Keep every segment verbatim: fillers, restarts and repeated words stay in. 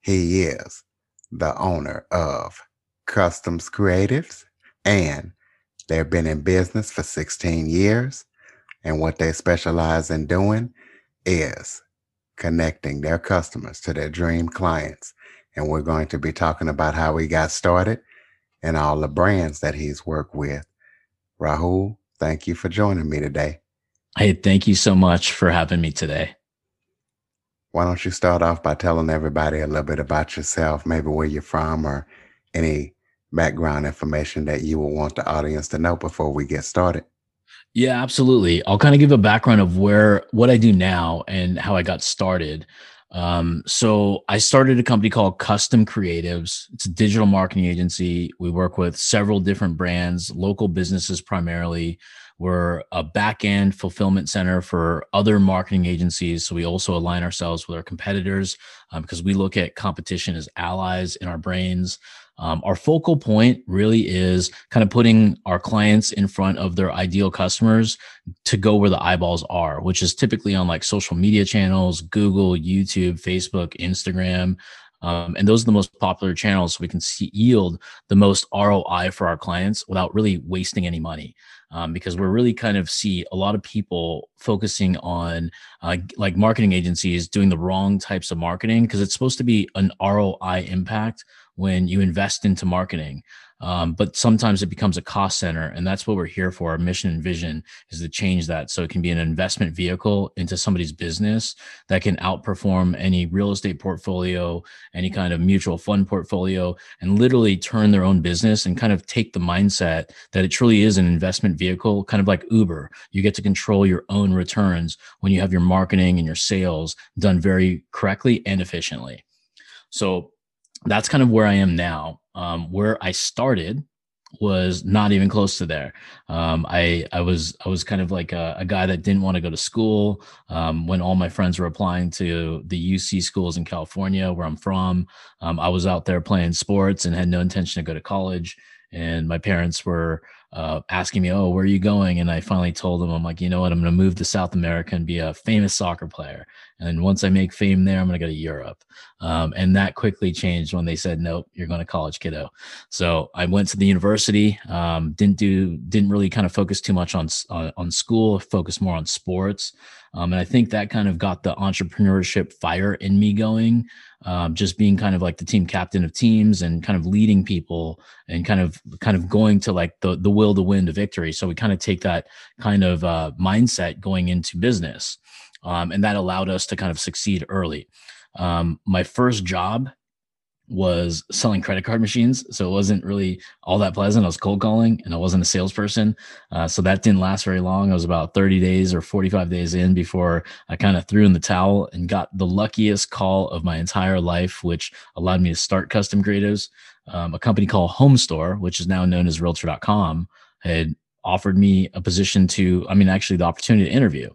He is the owner of Custom Creatives, and they've been in business for sixteen years. And what they specialize in doing is connecting their customers to their dream clients. And we're going to be talking about how he got started and all the brands that he's worked with. Rahul, thank you for joining me today. Hey, thank you so much for having me today. Why don't you start off by telling everybody a little bit about yourself, maybe where you're from or any background information that you would want the audience to know before we get started. Yeah, absolutely. I'll kind of give a background of where what I do now and how I got started. Um, so I started a company called Custom Creatives. It's a digital marketing agency. We work with several different brands, local businesses primarily. We're a back-end fulfillment center for other marketing agencies. So we also align ourselves with our competitors um, because we look at competition as allies in our brains. Um, our focal point really is kind of putting our clients in front of their ideal customers to go where the eyeballs are, which is typically on like social media channels, Google, YouTube, Facebook, Instagram. Um, and those are the most popular channels, so we can see yield the most R O I for our clients without really wasting any money. Um, because we're really kind of see a lot of people focusing on uh, like marketing agencies doing the wrong types of marketing, because it's supposed to be an R O I impact when you invest into marketing. Um, but sometimes it becomes a cost center, and that's what we're here for. Our mission and vision is to change that, so it can be an investment vehicle into somebody's business that can outperform any real estate portfolio, any kind of mutual fund portfolio, and literally turn their own business and kind of take the mindset that it truly is an investment vehicle, kind of like Uber. You get to control your own returns when you have your marketing and your sales done very correctly and efficiently. So that's kind of where I am now. Um, where I started was not even close to there. Um, I, I was, I was kind of like a, a guy that didn't want to go to school. Um, when all my friends were applying to the U C schools in California, where I'm from, um, I was out there playing sports and had no intention to go to college. And my parents were uh, asking me, oh, where are you going? And I finally told them, I'm like, you know what? I'm going to move to South America and be a famous soccer player. And once I make fame there, I'm going to go to Europe. Um, and that quickly changed when they said, nope, you're going to college, kiddo. So I went to the university, um, didn't do, didn't really kind of focus too much on, on, on school, focused more on sports. Um, and I think that kind of got the entrepreneurship fire in me going, um, just being kind of like the team captain of teams and kind of leading people and kind of, kind of going to like the, the will to win to victory. So we kind of take that kind of uh, mindset going into business. Um, and that allowed us to kind of succeed early. Um, my first job was selling credit card machines. So it wasn't really all that pleasant. I was cold calling and I wasn't a salesperson. Uh, so that didn't last very long. I was about thirty days or forty-five days in before I kind of threw in the towel and got the luckiest call of my entire life, which allowed me to start Custom Creatives. Um, a company called Home Store, which is now known as realtor dot com, had offered me a position to, I mean, actually the opportunity to interview.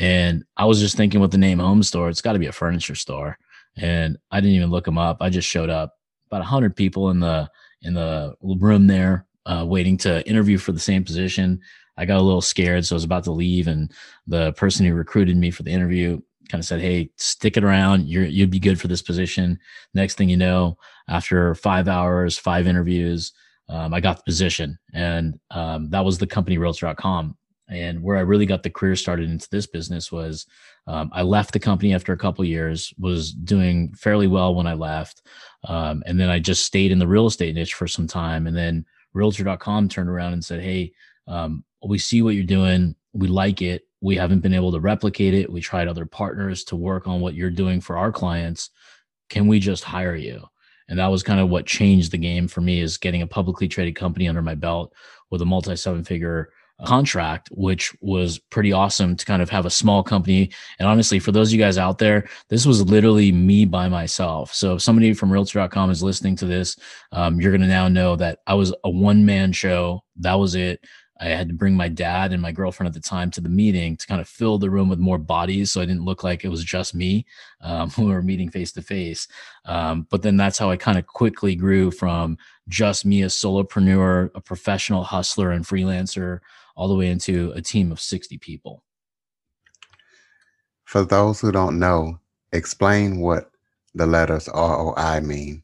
And I was just thinking with the name Home Store, it's got to be a furniture store. And I didn't even look them up. I just showed up. About one hundred people in the in the room there uh, waiting to interview for the same position. I got a little scared, so I was about to leave. And the person who recruited me for the interview kind of said, hey, stick it around. You're, you'd be good for this position. Next thing you know, after five hours, five interviews, um, I got the position. And um, that was the company realtor dot com. And where I really got the career started into this business was um, I left the company after a couple of years, was doing fairly well when I left. Um, and then I just stayed in the real estate niche for some time. And then realtor dot com turned around and said, hey, um, we see what you're doing. We like it. We haven't been able to replicate it. We tried other partners to work on what you're doing for our clients. Can we just hire you? And that was kind of what changed the game for me, is getting a publicly traded company under my belt with a multi seven figure contract, which was pretty awesome to kind of have a small company. And honestly, for those of you guys out there, this was literally me by myself. So if somebody from realtor dot com is listening to this, um, you're going to now know that I was a one-man show. That was it. I had to bring my dad and my girlfriend at the time to the meeting to kind of fill the room with more bodies, so I didn't look like it was just me um, who were meeting face to face. But then that's how I kind of quickly grew from just me, a solopreneur, a professional hustler and freelancer, all the way into a team of sixty people. For those who don't know, explain what the letters R O I mean.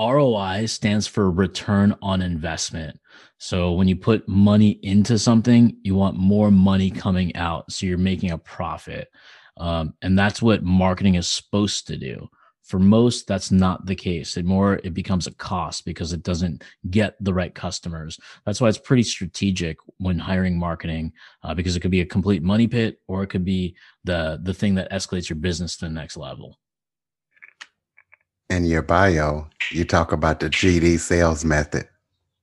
R O I stands for return on investment. So when you put money into something, you want more money coming out. So you're making a profit. Um, and that's what marketing is supposed to do. For most, that's not the case. It more, it becomes a cost because it doesn't get the right customers. That's why it's pretty strategic when hiring marketing, uh, because it could be a complete money pit, or it could be the, the thing that escalates your business to the next level. In your bio, you talk about the G D sales method.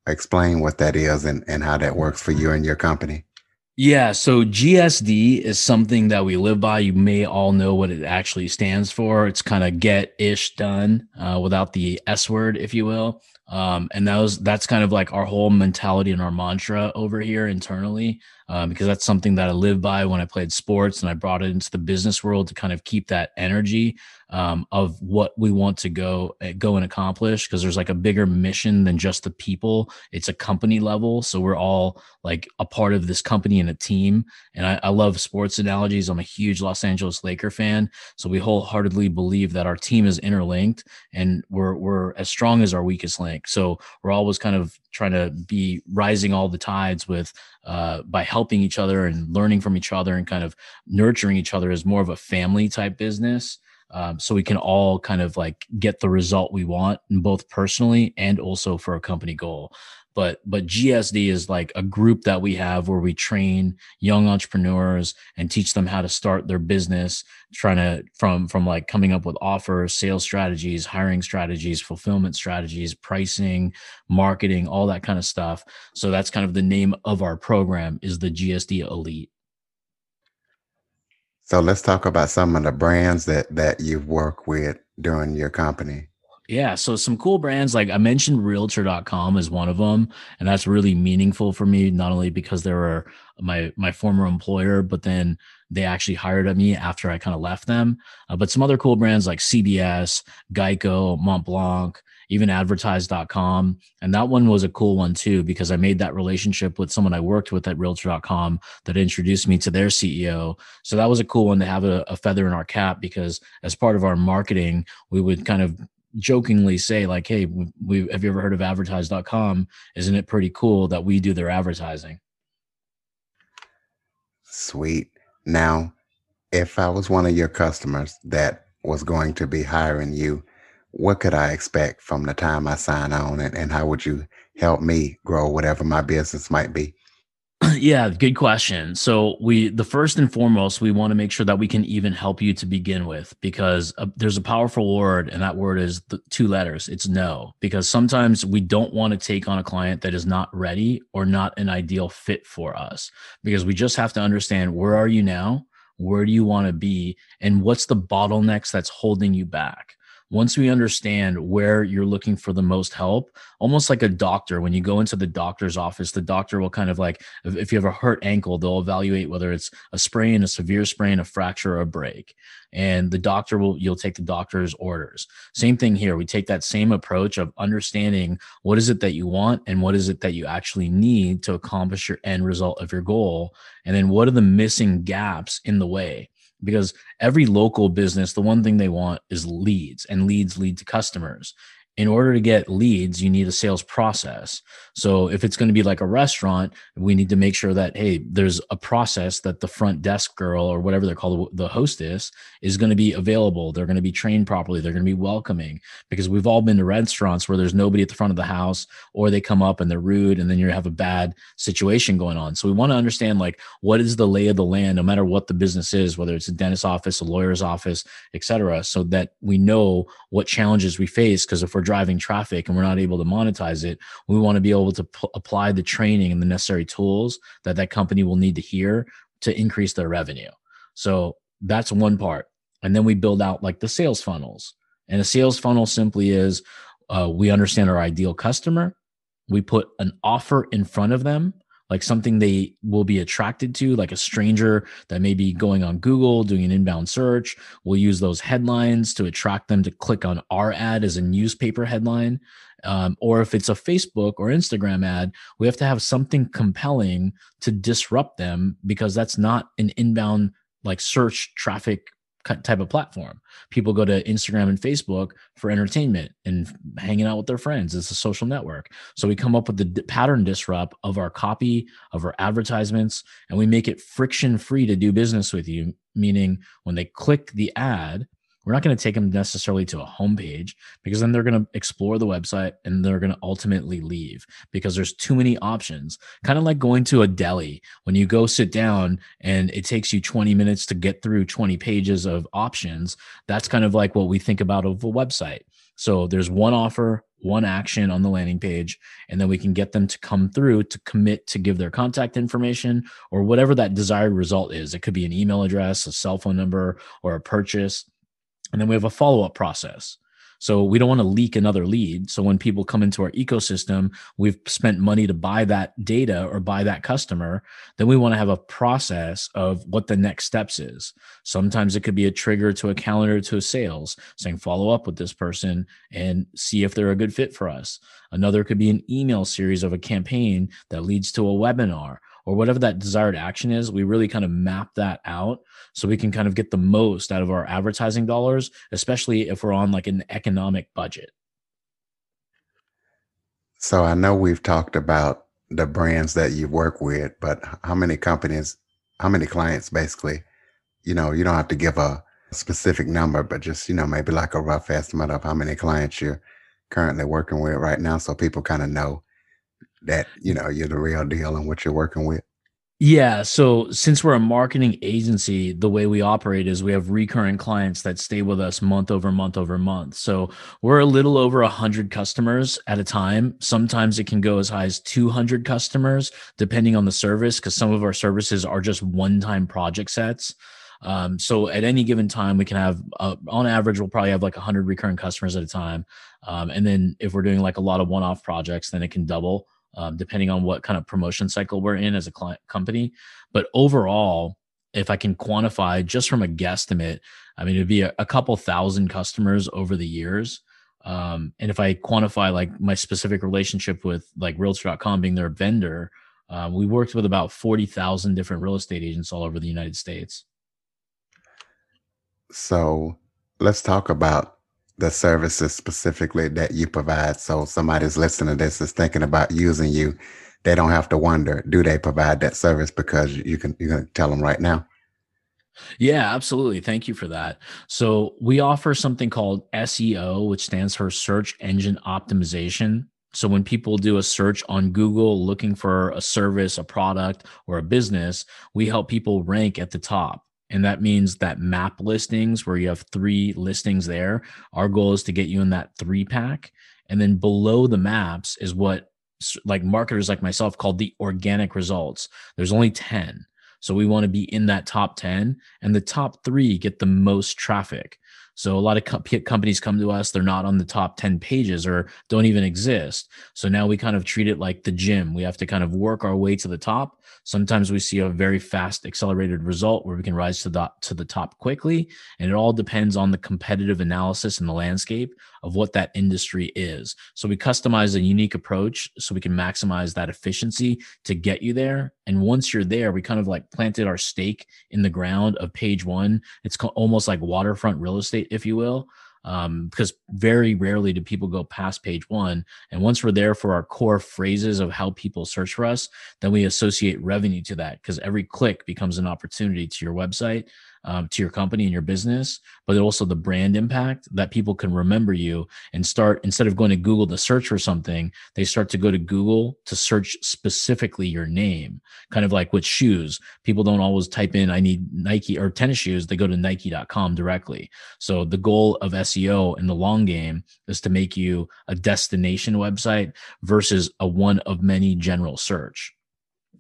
Explain what that is and, and how that works for you and your company. Yeah, so G S D is something that we live by. You may all know what it actually stands for. It's kind of get ish done uh, without the S word, if you will. Um, and that was, that's kind of like our whole mentality and our mantra over here internally, um, because that's something that I lived by when I played sports, and I brought it into the business world to kind of keep that energy um, of what we want to go, go and accomplish. Because there's like a bigger mission than just the people. It's a company level. So we're all like a part of this company and a team. And I, I love sports analogies. I'm a huge Los Angeles Laker fan. So we wholeheartedly believe that our team is interlinked, and we're, we're as strong as our weakest link. So we're always kind of trying to be rising all the tides with uh, by helping each other and learning from each other and kind of nurturing each other as more of a family type business. Um, so we can all kind of like get the result we want, both personally and also for a company goal. But but G S D is like a group that we have where we train young entrepreneurs and teach them how to start their business, trying to from from like coming up with offers, sales strategies, hiring strategies, fulfillment strategies, pricing, marketing, all that kind of stuff. So that's kind of the name of our program, is the G S D Elite. So let's talk about some of the brands that that you've worked with during your company. Yeah. So some cool brands, like I mentioned, realtor dot com is one of them. And that's really meaningful for me, not only because they were my, my former employer, but then they actually hired me after I kind of left them. Uh, but some other cool brands like C B S, Geico, Montblanc, even advertise dot com. And that one was a cool one too, because I made that relationship with someone I worked with at realtor dot com that introduced me to their C E O. So that was a cool one to have a, a feather in our cap, because as part of our marketing, we would kind of jokingly say like, hey, we have you ever heard of advertise dot com? Isn't it pretty cool that we do their advertising? Sweet. Now, if I was one of your customers that was going to be hiring you, what could I expect from the time I sign on, and, and how would you help me grow whatever my business might be? Yeah, good question. So we, the first and foremost, we want to make sure that we can even help you to begin with, because uh, there's a powerful word, and that word is the two letters. It's no, because sometimes we don't want to take on a client that is not ready or not an ideal fit for us, because we just have to understand, where are you now? Where do you want to be? And what's the bottlenecks that's holding you back? Once we understand where you're looking for the most help, almost like a doctor, when you go into the doctor's office, the doctor will kind of like, if you have a hurt ankle, they'll evaluate whether it's a sprain, a severe sprain, a fracture, or a break. And the doctor will, you'll take the doctor's orders. Same thing here. We take that same approach of understanding what is it that you want and what is it that you actually need to accomplish your end result of your goal. And then what are the missing gaps in the way? Because every local business, the one thing they want is leads, and leads lead to customers. In order to get leads, you need a sales process. So if it's going to be like a restaurant, we need to make sure that, hey, there's a process that the front desk girl or whatever they're called, the hostess, is going to be available. They're going to be trained properly. They're going to be welcoming, because we've all been to restaurants where there's nobody at the front of the house, or they come up and they're rude, and then you have a bad situation going on. So we want to understand, like, what is the lay of the land, no matter what the business is, whether it's a dentist's office, a lawyer's office, et cetera, so that we know what challenges we face. Because if we're driving traffic and we're not able to monetize it, we want to be able to p- apply the training and the necessary tools that that company will need to hear to increase their revenue. So that's one part. And then we build out like the sales funnels. And a sales funnel simply is uh, we understand our ideal customer. We put an offer in front of them, like something they will be attracted to, like a stranger that may be going on Google, doing an inbound search. We'll use those headlines to attract them to click on our ad as a newspaper headline. Um, or if it's a Facebook or Instagram ad, we have to have something compelling to disrupt them, because that's not an inbound like search traffic type of platform. People go to Instagram and Facebook for entertainment and hanging out with their friends. It's a social network. So we come up with the d- pattern disrupt of our copy, of our advertisements, and we make it friction free to do business with you. Meaning when they click the ad, we're not going to take them necessarily to a homepage, because then they're going to explore the website and they're going to ultimately leave, because there's too many options. Kind of like going to a deli. When you go sit down and it takes you twenty minutes to get through twenty pages of options, that's kind of like what we think about of a website. So there's one offer, one action on the landing page, and then we can get them to come through, to commit, to give their contact information or whatever that desired result is. It could be an email address, a cell phone number, or a purchase. And then we have a follow-up process. So we don't want to leak another lead. So when people come into our ecosystem, we've spent money to buy that data or buy that customer, then we want to have a process of what the next steps is. Sometimes it could be a trigger to a calendar to a sales, saying follow up with this person and see if they're a good fit for us. Another could be an email series of a campaign that leads to a webinar, or whatever that desired action is. We really kind of map that out so we can kind of get the most out of our advertising dollars, especially if we're on like an economic budget. So I know we've talked about the brands that you work with, but how many companies, how many clients basically, you know, you don't have to give a specific number, but just, you know, maybe like a rough estimate of how many clients you're currently working with right now, so people kind of know that, you know, you're the real deal and what you're working with. Yeah. So since we're a marketing agency, the way we operate is we have recurring clients that stay with us month over month over month. So we're a little over one hundred customers at a time. Sometimes it can go as high as two hundred customers, depending on the service, because some of our services are just one-time project sets. Um, so at any given time, we can have, uh, on average, we'll probably have like one hundred recurring customers at a time. Um, and then if we're doing like a lot of one-off projects, then it can double. Um, depending on what kind of promotion cycle we're in as a client company. But overall, if I can quantify just from a guesstimate, I mean, it'd be a, a couple thousand customers over the years. Um, and if I quantify like my specific relationship with like realtor dot com being their vendor, uh, we worked with about forty thousand different real estate agents all over the United States. So let's talk about the services specifically that you provide. So somebody's listening to this is thinking about using you. They don't have to wonder, do they provide that service? Because you can, you're going to tell them right now. Yeah, absolutely. Thank you for that. So we offer something called S E O, which stands for search engine optimization. So when people do a search on Google looking for a service, a product, or a business, we help people rank at the top. And that means that map listings, where you have three listings there, our goal is to get you in that three pack. And then below the maps is what like marketers like myself called the organic results. There's only ten. So we want to be in that top ten, and the top three get the most traffic. So a lot of co- companies come to us, they're not on the top ten pages or don't even exist. So now we kind of treat it like the gym. We have to kind of work our way to the top. Sometimes we see a very fast accelerated result where we can rise to the, to the top quickly. And it all depends on the competitive analysis and the landscape of what that industry is. So we customize a unique approach so we can maximize that efficiency to get you there. And once you're there, we kind of like planted our stake in the ground of page one. It's almost like waterfront real estate, if you will, um, because very rarely do people go past page one. And once we're there for our core phrases of how people search for us, then we associate revenue to that, because every click becomes an opportunity to your website. um, to your company and your business, but also the brand impact that people can remember you and start, instead of going to Google to search for something, they start to go to Google to search specifically your name, kind of like with shoes. People don't always type in, I need Nike or tennis shoes. They go to nike dot com directly. So the goal of S E O in the long game is to make you a destination website versus a one of many general search.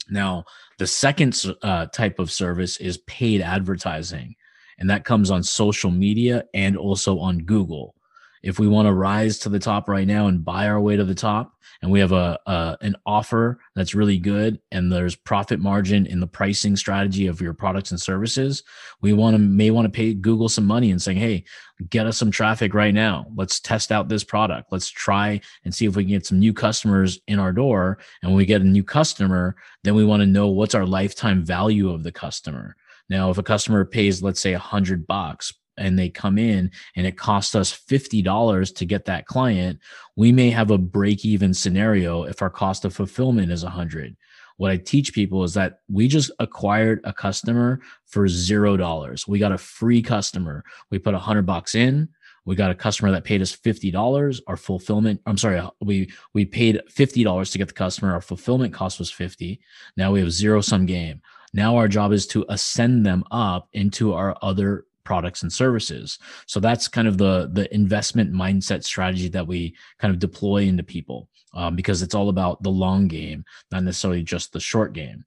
Now, the second uh, type of service is paid advertising, and that comes on social media and also on Google. If we want to rise to the top right now and buy our way to the top, and we have a, a an offer that's really good, and there's profit margin in the pricing strategy of your products and services, we want to may want to pay Google some money and saying, hey, get us some traffic right now. Let's test out this product. Let's try and see if we can get some new customers in our door. And when we get a new customer, then we want to know what's our lifetime value of the customer. Now, if a customer pays, let's say, a hundred bucks, and they come in and it costs us fifty dollars to get that client, we may have a break-even scenario if our cost of fulfillment is one hundred. What I teach people is that we just acquired a customer for zero dollars. We got a free customer. We put one hundred bucks in. We got a customer that paid us fifty dollars. Our fulfillment, I'm sorry, we, we paid fifty dollars to get the customer. Our fulfillment cost was fifty. Now we have zero-sum game. Now our job is to ascend them up into our other products and services. So that's kind of the, the investment mindset strategy that we kind of deploy into people, um, because it's all about the long game, not necessarily just the short game.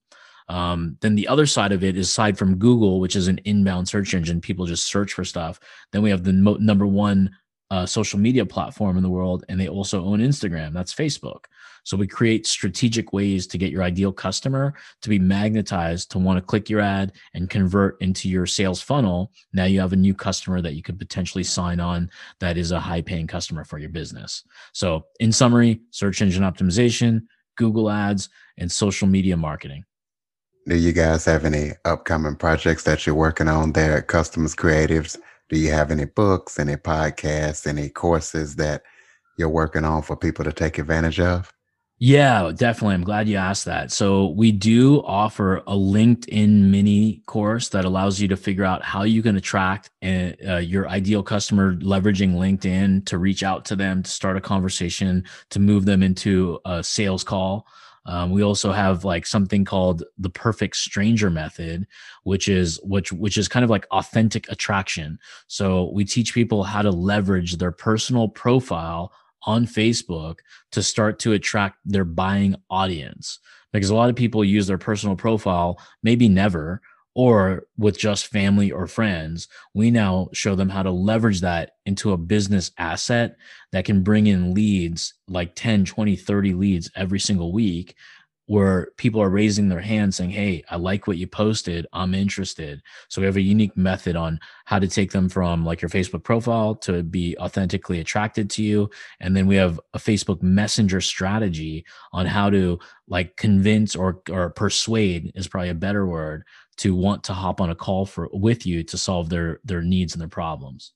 Um, then the other side of it is, aside from Google, which is an inbound search engine, people just search for stuff. Then we have the mo- number one uh, social media platform in the world, and they also own Instagram. That's Facebook. So we create strategic ways to get your ideal customer to be magnetized, to want to click your ad and convert into your sales funnel. Now you have a new customer that you could potentially sign on that is a high paying customer for your business. So in summary, search engine optimization, Google ads, and social media marketing. Do you guys have any upcoming projects that you're working on there at Custom Creatives? Do you have any books, any podcasts, any courses that you're working on for people to take advantage of? Yeah, definitely. I'm glad you asked that. So we do offer a LinkedIn mini course that allows you to figure out how you can attract a, uh, your ideal customer leveraging LinkedIn, to reach out to them, to start a conversation, to move them into a sales call. Um, we also have like something called the perfect stranger method, which is which which is kind of like authentic attraction. So we teach people how to leverage their personal profile on Facebook to start to attract their buying audience, because a lot of people use their personal profile, maybe never, or with just family or friends. We now show them how to leverage that into a business asset that can bring in leads, like ten, twenty, thirty leads every single week, where people are raising their hands saying, hey, I like what you posted. I'm interested. So we have a unique method on how to take them from like your Facebook profile to be authentically attracted to you. And then we have a Facebook Messenger strategy on how to like convince or, or persuade, is probably a better word, to want to hop on a call for with you to solve their, their needs and their problems.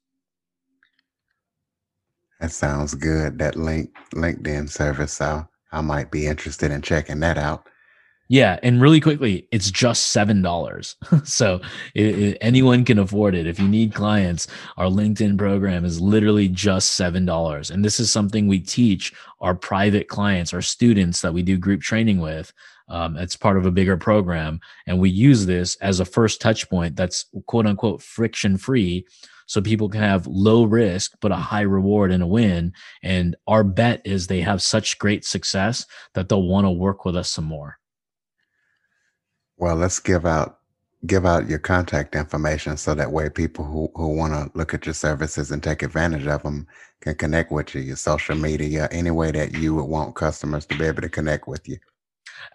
That sounds good. That link, LinkedIn service. So I might be interested in checking that out. Yeah. And really quickly, it's just seven dollars. So it, it, anyone can afford it. If you need clients, our LinkedIn program is literally just seven dollars. And this is something we teach our private clients, our students that we do group training with. Um, it's part of a bigger program. And we use this as a first touch point that's quote unquote friction free. So people can have low risk, but a high reward and a win. And our bet is they have such great success that they'll want to work with us some more. Well, let's give out, give out your contact information so that way people who, who want to look at your services and take advantage of them can connect with you, your social media, any way that you would want customers to be able to connect with you.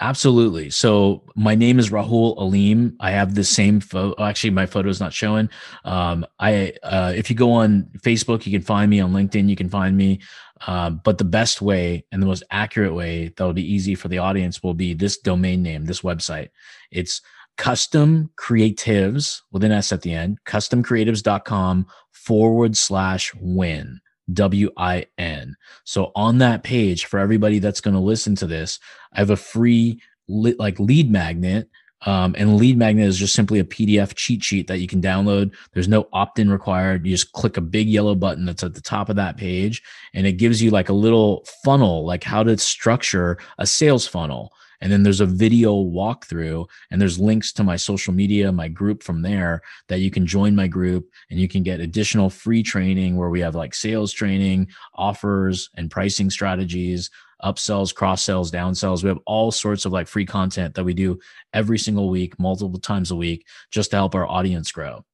Absolutely. So my name is Rahul Alim. I have the same photo. Actually, my photo is not showing. Um, I, uh, if you go on Facebook, you can find me. On LinkedIn, you can find me. Uh, but the best way and the most accurate way that'll be easy for the audience will be this domain name, this website. It's Custom Creatives with an S at the end, custom creatives dot com forward slash win. W I N. So on that page, for everybody that's going to listen to this, I have a free li- like lead magnet Um, and lead magnet is just simply a P D F cheat sheet that you can download. There's no opt-in required. You just click a big yellow button that's at the top of that page. And it gives you like a little funnel, like how to structure a sales funnel. And then there's a video walkthrough, and there's links to my social media, my group from there, that you can join my group and you can get additional free training where we have like sales training, offers and pricing strategies, upsells, cross sells, downsells. We have all sorts of like free content that we do every single week, multiple times a week, just to help our audience grow.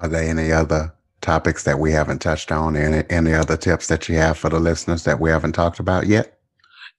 Are there any other topics that we haven't touched on? Any, any other tips that you have for the listeners that we haven't talked about yet?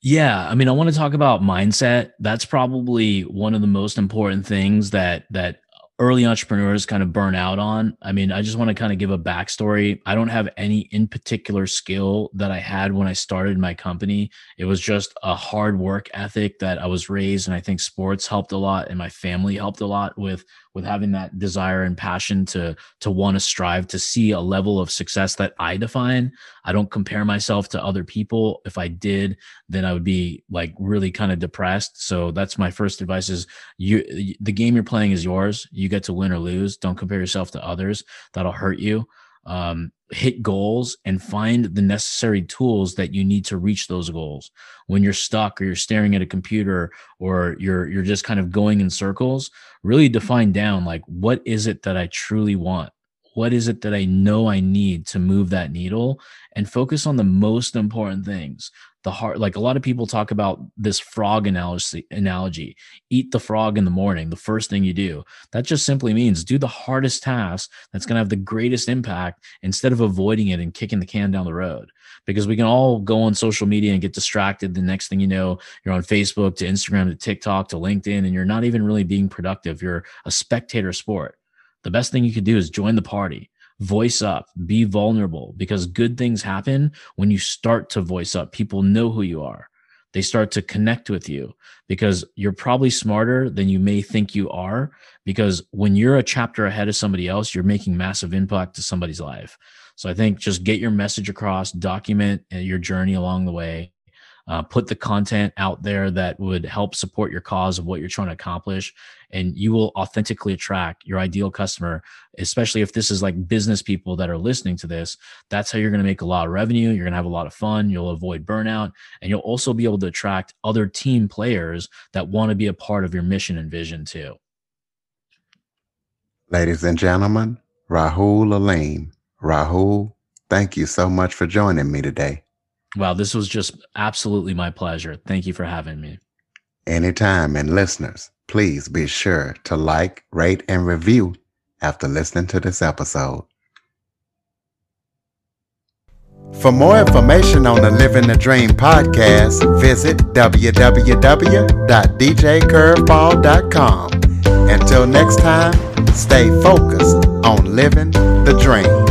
Yeah. I mean, I want to talk about mindset. That's probably one of the most important things that, that early entrepreneurs kind of burn out on. I mean, I just want to kind of give a backstory. I don't have any in particular skill that I had when I started my company. It was just a hard work ethic that I was raised. And I think sports helped a lot, and my family helped a lot with, with having that desire and passion to, to want to strive to see a level of success that I define. I don't compare myself to other people. If I did, then I would be like really kind of depressed. So that's my first advice is you, the game you're playing is yours. You You get to win or lose. Don't compare yourself to others. That'll hurt you. Um, hit goals and find the necessary tools that you need to reach those goals. When you're stuck or you're staring at a computer or you're you're just kind of going in circles, really define down like, what is it that I truly want? What is it that I know I need to move that needle? And focus on the most important things. The heart, like a lot of people talk about this frog analogy, analogy, eat the frog in the morning, the first thing you do. That just simply means do the hardest task that's going to have the greatest impact instead of avoiding it and kicking the can down the road. Because we can all go on social media and get distracted. The next thing you know, you're on Facebook to Instagram to TikTok to LinkedIn, and you're not even really being productive. You're a spectator sport. The best thing you could do is join the party, voice up, be vulnerable, because good things happen when you start to voice up. People know who you are. They start to connect with you because you're probably smarter than you may think you are, because when you're a chapter ahead of somebody else, you're making massive impact to somebody's life. So I think just get your message across, document your journey along the way. Uh, put the content out there that would help support your cause of what you're trying to accomplish, and you will authentically attract your ideal customer, especially if this is like business people that are listening to this. That's how you're going to make a lot of revenue. You're going to have a lot of fun. You'll avoid burnout, and you'll also be able to attract other team players that want to be a part of your mission and vision too. Ladies and gentlemen, Rahul Alim. Rahul, thank you so much for joining me today. Wow, this was just absolutely my pleasure. Thank you for having me. Anytime. And listeners, please be sure to like, rate, and review after listening to this episode. For more information on the Living the Dream podcast, visit w w w dot d j curveball dot com. Until next time, stay focused on living the dream.